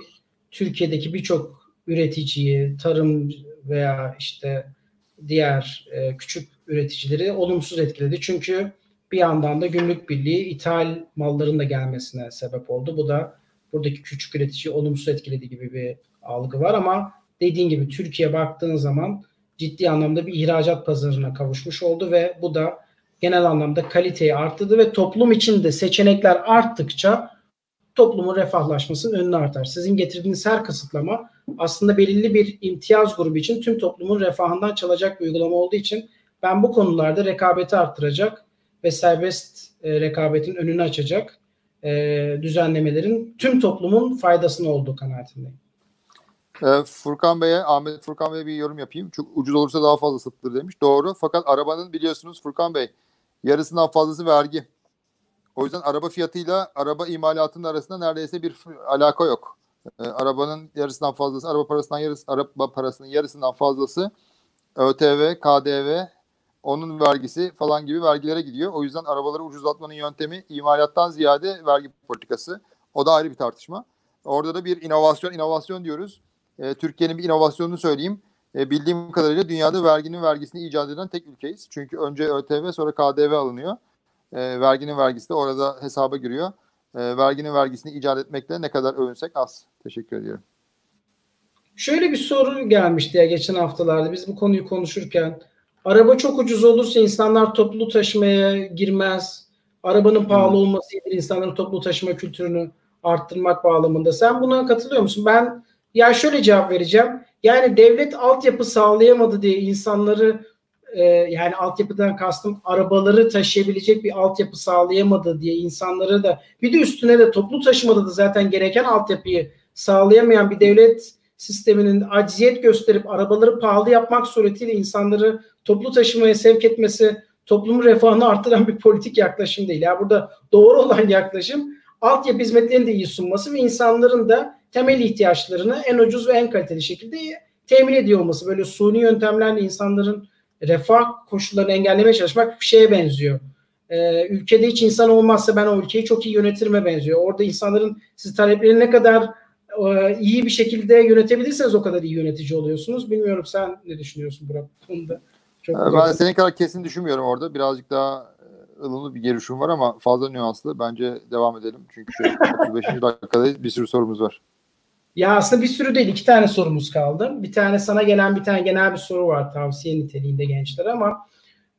Türkiye'deki birçok üreticiyi, tarım veya işte diğer e, küçük üreticileri olumsuz etkiledi. Çünkü bir yandan da Gümrük Birliği ithal malların da gelmesine sebep oldu. Bu da buradaki küçük üretici olumsuz etkiledi gibi bir algı var ama dediğin gibi Türkiye baktığın zaman ciddi anlamda bir ihracat pazarına kavuşmuş oldu ve bu da genel anlamda kaliteyi arttırdı ve toplum içinde seçenekler arttıkça toplumun refahlaşmasının önüne artar. Sizin getirdiğiniz her kısıtlama aslında belirli bir imtiyaz grubu için tüm toplumun refahından çalacak bir uygulama olduğu için ben bu konularda rekabeti arttıracak ve serbest e, rekabetin önünü açacak e, düzenlemelerin tüm toplumun faydasına olduğu kanaatindeyim. Furkan Bey'e, Ahmet Furkan Bey'e bir yorum yapayım. Çok ucuz olursa daha fazla satılır demiş. Doğru. Fakat arabanın biliyorsunuz Furkan Bey yarısından fazlası vergi. O yüzden araba fiyatıyla araba imalatının arasında neredeyse bir alaka yok. E, arabanın yarısından fazlası, araba parasından yarısı, araba parasının yarısından fazlası Ö T V, K D V, onun vergisi falan gibi vergilere gidiyor. O yüzden arabaları ucuzlatmanın yöntemi imalattan ziyade vergi politikası. O da ayrı bir tartışma. Orada da bir inovasyon, inovasyon diyoruz. Türkiye'nin bir inovasyonunu söyleyeyim. Bildiğim kadarıyla dünyada verginin vergisini icat eden tek ülkeyiz. Çünkü önce Ö T V sonra K D V alınıyor. E, verginin vergisi de orada hesaba giriyor. E, verginin vergisini icat etmekle ne kadar övünsek az. Teşekkür ediyorum. Şöyle bir soru gelmişti ya geçen haftalarda biz bu konuyu konuşurken. Araba çok ucuz olursa insanlar toplu taşımaya girmez. Arabanın pahalı olması iyidir, insanların toplu taşıma kültürünü arttırmak bağlamında. Sen buna katılıyor musun? Ben Ya şöyle cevap vereceğim. Yani devlet altyapı sağlayamadı diye insanları e, yani altyapıdan kastım arabaları taşıyabilecek bir altyapı sağlayamadı diye insanları da bir de üstüne de toplu taşımada da zaten gereken altyapıyı sağlayamayan bir devlet sisteminin acziyet gösterip arabaları pahalı yapmak suretiyle insanları toplu taşımaya sevk etmesi toplumun refahını artıran bir politik yaklaşım değil. Yani burada doğru olan yaklaşım altyapı hizmetlerini de iyi sunması ve insanların da temel ihtiyaçlarını en ucuz ve en kaliteli şekilde temin ediyor olması. Böyle suni yöntemlerle insanların refah koşullarını engellemeye çalışmak bir şeye benziyor. Ee, ülkede hiç insan olmazsa ben o ülkeyi çok iyi yönetirime benziyor. Orada insanların siz taleplerini ne kadar e, iyi bir şekilde yönetebilirseniz o kadar iyi yönetici oluyorsunuz. Bilmiyorum sen ne düşünüyorsun Burak? Konuda çok ben güzel. Senin kadar kesin düşünmüyorum orada. Birazcık daha ılımlı bir gelişim var ama fazla nüanslı. Bence devam edelim. Çünkü şu otuz beşinci dakikadayız. Bir sürü sorumuz var. Ya aslında bir sürü değil. iki tane sorumuz kaldı. Bir tane sana gelen bir tane genel bir soru var tavsiye niteliğinde gençlere ama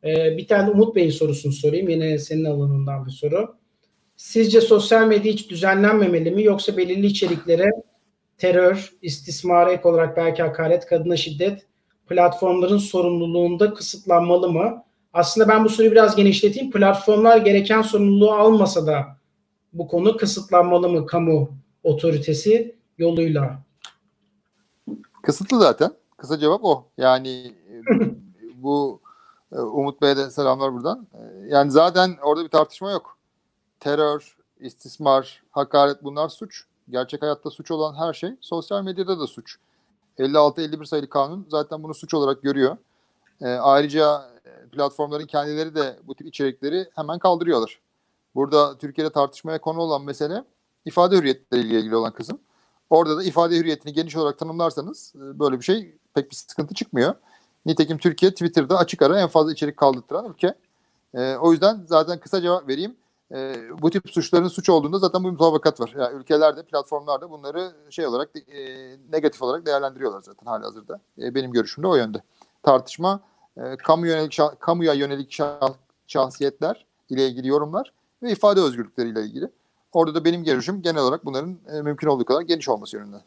Ee, bir tane Umut Bey'in sorusunu sorayım. Yine senin alanından bir soru. Sizce sosyal medya hiç düzenlenmemeli mi? Yoksa belirli içeriklere terör, istismara ek olarak belki hakaret, kadına şiddet platformların sorumluluğunda kısıtlanmalı mı? Aslında ben bu soruyu biraz genişleteyim. Platformlar gereken sorumluluğu almasa da bu konu kısıtlanmalı mı kamu otoritesi yoluyla? Kısıtlı zaten. Kısa cevap o. Yani bu Umut Bey'e de selamlar buradan. Yani zaten orada bir tartışma yok. Terör, istismar, hakaret bunlar suç. Gerçek hayatta suç olan her şey sosyal medyada da suç. elli altı elli bir sayılı kanun zaten bunu suç olarak görüyor. E, ayrıca platformların kendileri de bu tip içerikleri hemen kaldırıyorlar. Burada Türkiye'de tartışmaya konu olan mesele ifade hürriyetleriyle ilgili olan kısım. Orada da ifade hürriyetini geniş olarak tanımlarsanız böyle bir şey pek bir sıkıntı çıkmıyor. Nitekim Türkiye Twitter'da açık ara en fazla içerik kaldırtılan ülke. E, o yüzden zaten kısa cevap vereyim. E, bu tip suçların suç olduğunda zaten bu mutabakat var. Yani ülkelerde, platformlarda bunları şey olarak e, negatif olarak değerlendiriyorlar zaten halihazırda. E, benim görüşüm de o yönde. Tartışma e, kamu yönelik, kamuya yönelik şah, şahsiyetler ile ilgili yorumlar ve ifade özgürlükleri ile ilgili. Orada da benim görüşüm genel olarak bunların e, mümkün olduğu kadar geniş olması yönünde.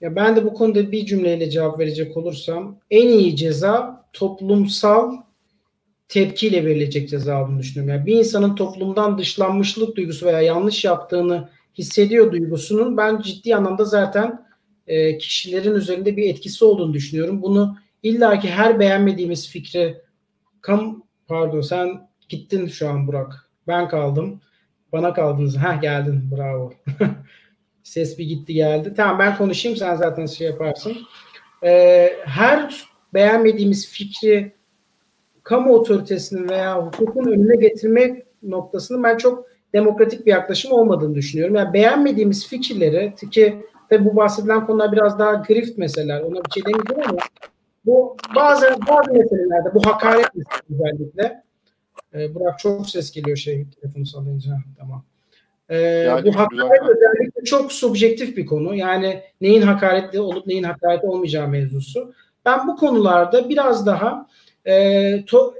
Ya ben de bu konuda bir cümleyle cevap verecek olursam, en iyi ceza toplumsal tepkiyle verilecek ceza olduğunu düşünüyorum. Yani bir insanın toplumdan dışlanmışlık duygusu veya yanlış yaptığını hissediyor duygusunun ben ciddi anlamda zaten e, kişilerin üzerinde bir etkisi olduğunu düşünüyorum. Bunu illaki her beğenmediğimiz fikri kam pardon sen gittin şu an Burak. Ben kaldım. Bana kaldınız. Heh geldin. Bravo. Ses bir gitti geldi. Tamam ben konuşayım sen zaten şey yaparsın. E, her beğenmediğimiz fikri kamu otoritesinin veya hukukun önüne getirmek noktasının ben çok demokratik bir yaklaşım olmadığını düşünüyorum. Yani beğenmediğimiz fikirleri ki tabi bu bahsedilen konular biraz daha grift meseleler. Ona bir şey demeyeceğim ama bu bazı bazı meselelerde bu hakaret özellikle. Ee, Burak çok ses geliyor şey telefonu salınca. Tamam. Ee, yani bu hakaret özellikle çok subjektif bir konu. Yani neyin hakaretli olup neyin hakaret olmayacağı mevzusu. Ben bu konularda biraz daha Ee, to,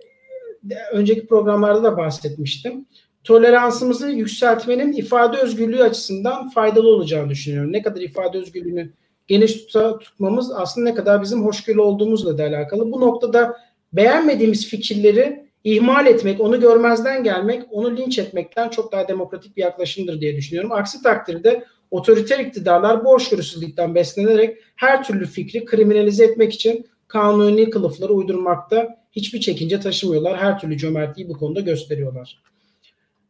önceki programlarda da bahsetmiştim. Toleransımızı yükseltmenin ifade özgürlüğü açısından faydalı olacağını düşünüyorum. Ne kadar ifade özgürlüğünü geniş tuta, tutmamız aslında ne kadar bizim hoşgörülü olduğumuzla da alakalı. Bu noktada beğenmediğimiz fikirleri ihmal etmek, onu görmezden gelmek, onu linç etmekten çok daha demokratik bir yaklaşımdır diye düşünüyorum. Aksi takdirde otoriter iktidarlar bu hoşgörüsüzlükten beslenerek her türlü fikri kriminalize etmek için kanuni kılıfları uydurmakta hiçbir çekince taşımıyorlar. Her türlü cömertliği bu konuda gösteriyorlar.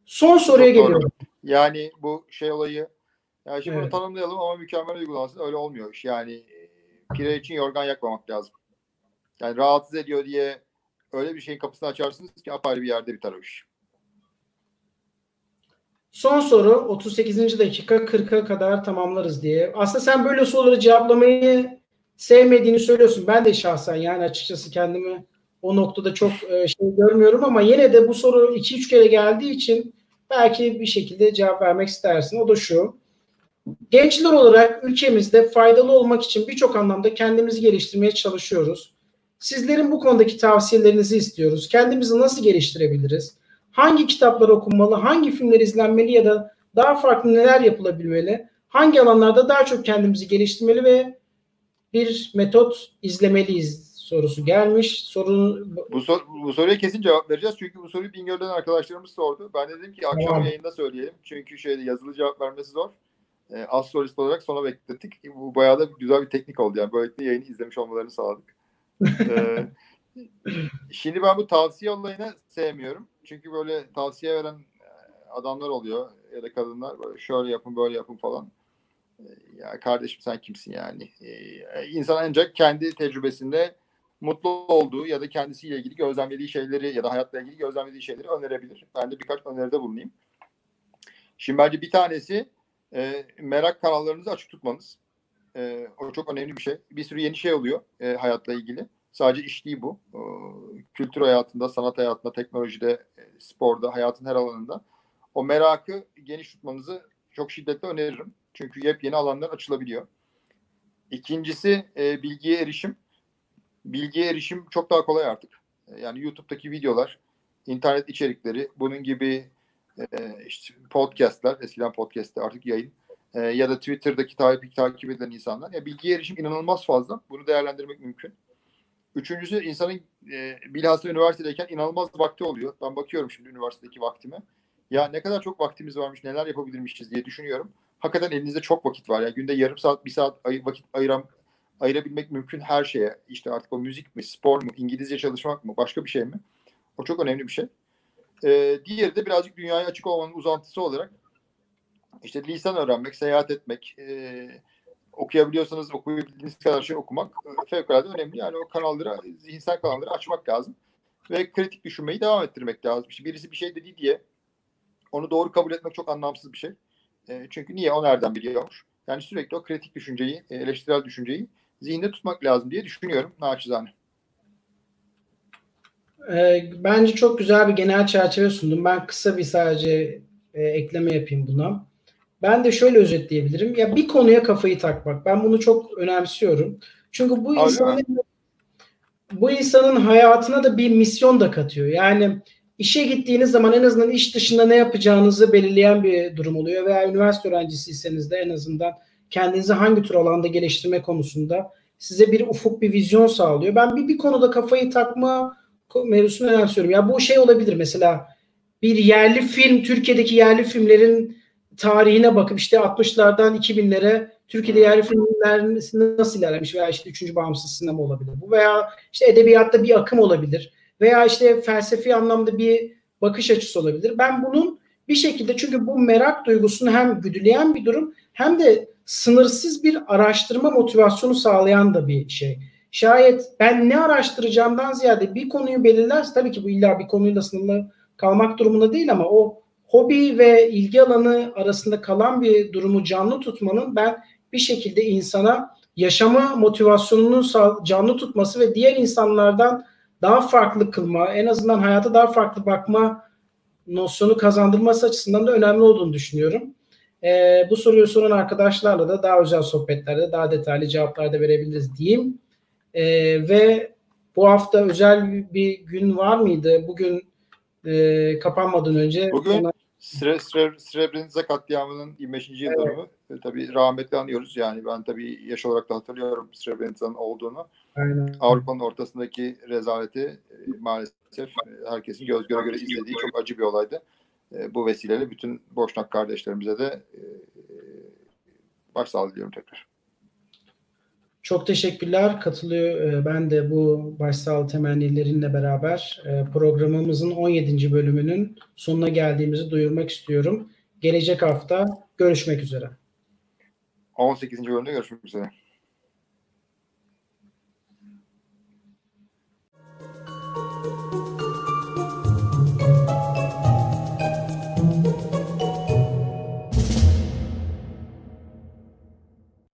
Son soruya geliyorum. Yani bu şey olayı, yani şimdi evet. Bunu tanımlayalım ama mükemmel uygulansın. Öyle olmuyor. Yani pire için yorgan yakmamak lazım. Yani rahatsız ediyor diye öyle bir şeyin kapısını açarsınız ki apayrı bir yerde biter o iş. Son soru otuz sekizinci dakika kırka kadar tamamlarız diye. Aslında sen böyle soruları cevaplamayı sevmediğini söylüyorsun. Ben de şahsen yani açıkçası kendimi o noktada çok şey görmüyorum ama yine de bu soru iki üç kere geldiği için belki bir şekilde cevap vermek istersin. O da şu. Gençler olarak ülkemizde faydalı olmak için birçok anlamda kendimizi geliştirmeye çalışıyoruz. Sizlerin bu konudaki tavsiyelerinizi istiyoruz. Kendimizi nasıl geliştirebiliriz? Hangi kitaplar okunmalı? Hangi filmler izlenmeli ya da daha farklı neler yapılabilmeli? Hangi alanlarda daha çok kendimizi geliştirmeli ve bir metot izlemeliyiz sorusu gelmiş. Soru... Bu, sor, bu soruya kesin cevap vereceğiz. Çünkü bu soruyu Bingöl'den arkadaşlarımız sordu. Ben de dedim ki akşam tamam. Yayında söyleyelim. Çünkü şeyde yazılı cevap vermesi zor. E, Az solist olarak sona beklettik. Bu bayağı da güzel bir teknik oldu. Yani böylelikle yayını izlemiş olmalarını sağladık. e, şimdi ben bu tavsiye olayını sevmiyorum. Çünkü böyle tavsiye veren adamlar oluyor. Ya da kadınlar. Böyle şöyle yapın böyle yapın falan. Ya kardeşim sen kimsin yani? Ee, insan ancak kendi tecrübesinde mutlu olduğu ya da kendisiyle ilgili gözlemlediği şeyleri ya da hayatla ilgili gözlemlediği şeyleri önerebilir. Ben de birkaç öneride bulunayım. Şimdi bence bir tanesi e, merak kanallarınızı açık tutmanız. E, o çok önemli bir şey. Bir sürü yeni şey oluyor e, hayatla ilgili. Sadece iş değil bu. E, kültür hayatında, sanat hayatında, teknolojide, e, sporda, hayatın her alanında. O merakı geniş tutmanızı çok şiddetle öneririm. Çünkü yepyeni alanlar açılabiliyor. İkincisi e, bilgiye erişim. Bilgiye erişim çok daha kolay artık. yani YouTube'daki videolar, internet içerikleri, bunun gibi e, işte podcastler, eskiden podcast'te artık yayın, e, ya da Twitter'daki takip, takip edilen insanlar. Ya bilgiye erişim inanılmaz fazla. Bunu değerlendirmek mümkün. Üçüncüsü, insanın e, bilhassa üniversitedeyken inanılmaz vakti oluyor. Ben bakıyorum şimdi üniversitedeki vaktime. Ya ne kadar çok vaktimiz varmış, neler yapabilirmişiz diye düşünüyorum. Hakikaten elinizde çok vakit var. Yani günde yarım saat, bir saat ay- vakit ayıram, ayırabilmek mümkün her şeye. İşte artık o müzik mi, spor mu, İngilizce çalışmak mı, başka bir şey mi? O çok önemli bir şey. Ee, diğeri de birazcık dünyaya açık olmanın uzantısı olarak işte lisan öğrenmek, seyahat etmek, e, okuyabiliyorsanız okuyabildiğiniz kadar şey okumak fevkalade önemli. Yani o kanalları, zihinsel kanalları açmak lazım. Ve kritik düşünmeyi devam ettirmek lazım. İşte birisi bir şey dedi diye onu doğru kabul etmek çok anlamsız bir şey. E, çünkü niye? O nereden biliyormuş? Yani sürekli o kritik düşünceyi, eleştirel düşünceyi zihinde tutmak lazım diye düşünüyorum naçizane. E, bence çok güzel bir genel çerçeve sundum. Ben kısa bir sadece e, ekleme yapayım buna. Ben de şöyle özetleyebilirim. Ya bir konuya kafayı takmak. Ben bunu çok önemsiyorum. Çünkü bu insanın, bu insanın hayatına da bir misyon da katıyor. Yani İşe gittiğiniz zaman en azından iş dışında ne yapacağınızı belirleyen bir durum oluyor. Veya üniversite öğrencisiyseniz de en azından kendinizi hangi tür alanda geliştirme konusunda size bir ufuk, bir vizyon sağlıyor. Ben bir, bir konuda kafayı takma mevzusunu önemsiyorum. Ya bu şey olabilir mesela, bir yerli film, Türkiye'deki yerli filmlerin tarihine bakıp işte altmışlardan iki binlere Türkiye'de yerli filmler nasıl ilerlemiş, veya işte üçüncü bağımsız sinema olabilir bu, veya işte edebiyatta bir akım olabilir. Veya işte felsefi anlamda bir bakış açısı olabilir. Ben bunun bir şekilde, çünkü bu merak duygusunu hem güdüleyen bir durum, hem de sınırsız bir araştırma motivasyonu sağlayan da bir şey. Şayet ben ne araştıracağımdan ziyade bir konuyu belirlerse, tabii ki bu illa bir konuyla sınırlı kalmak durumunda değil, ama o hobi ve ilgi alanı arasında kalan bir durumu canlı tutmanın ben bir şekilde insana yaşama motivasyonunu canlı tutması ve diğer insanlardan daha farklı kılma, en azından hayata daha farklı bakma nosyonu kazandırması açısından da önemli olduğunu düşünüyorum. Ee, bu soruyu soran arkadaşlarla da daha özel sohbetlerde, daha detaylı cevaplar da verebiliriz diyeyim. Ee, ve bu hafta özel bir gün var mıydı? Bugün e, kapanmadan önce... Bugün ona... Srebrenica katliamının yirmi beşinci yıl dönümü. Evet. Tabii rahmetli anıyoruz. Yani ben tabii yaş olarak da hatırlıyorum Srebrenica'nın olduğunu. Aynen. Avrupa'nın ortasındaki rezaleti maalesef herkesin göz göre göre izlediği çok acı bir olaydı. Bu vesileyle bütün Boşnak kardeşlerimize de başsağlığı diliyorum tekrar. Çok teşekkürler. Katılıyor. Ben de bu başsağlığı temennilerinle beraber programımızın on yedinci bölümünün sonuna geldiğimizi duyurmak istiyorum. Gelecek hafta görüşmek üzere. on sekizinci bölümde görüşmek üzere.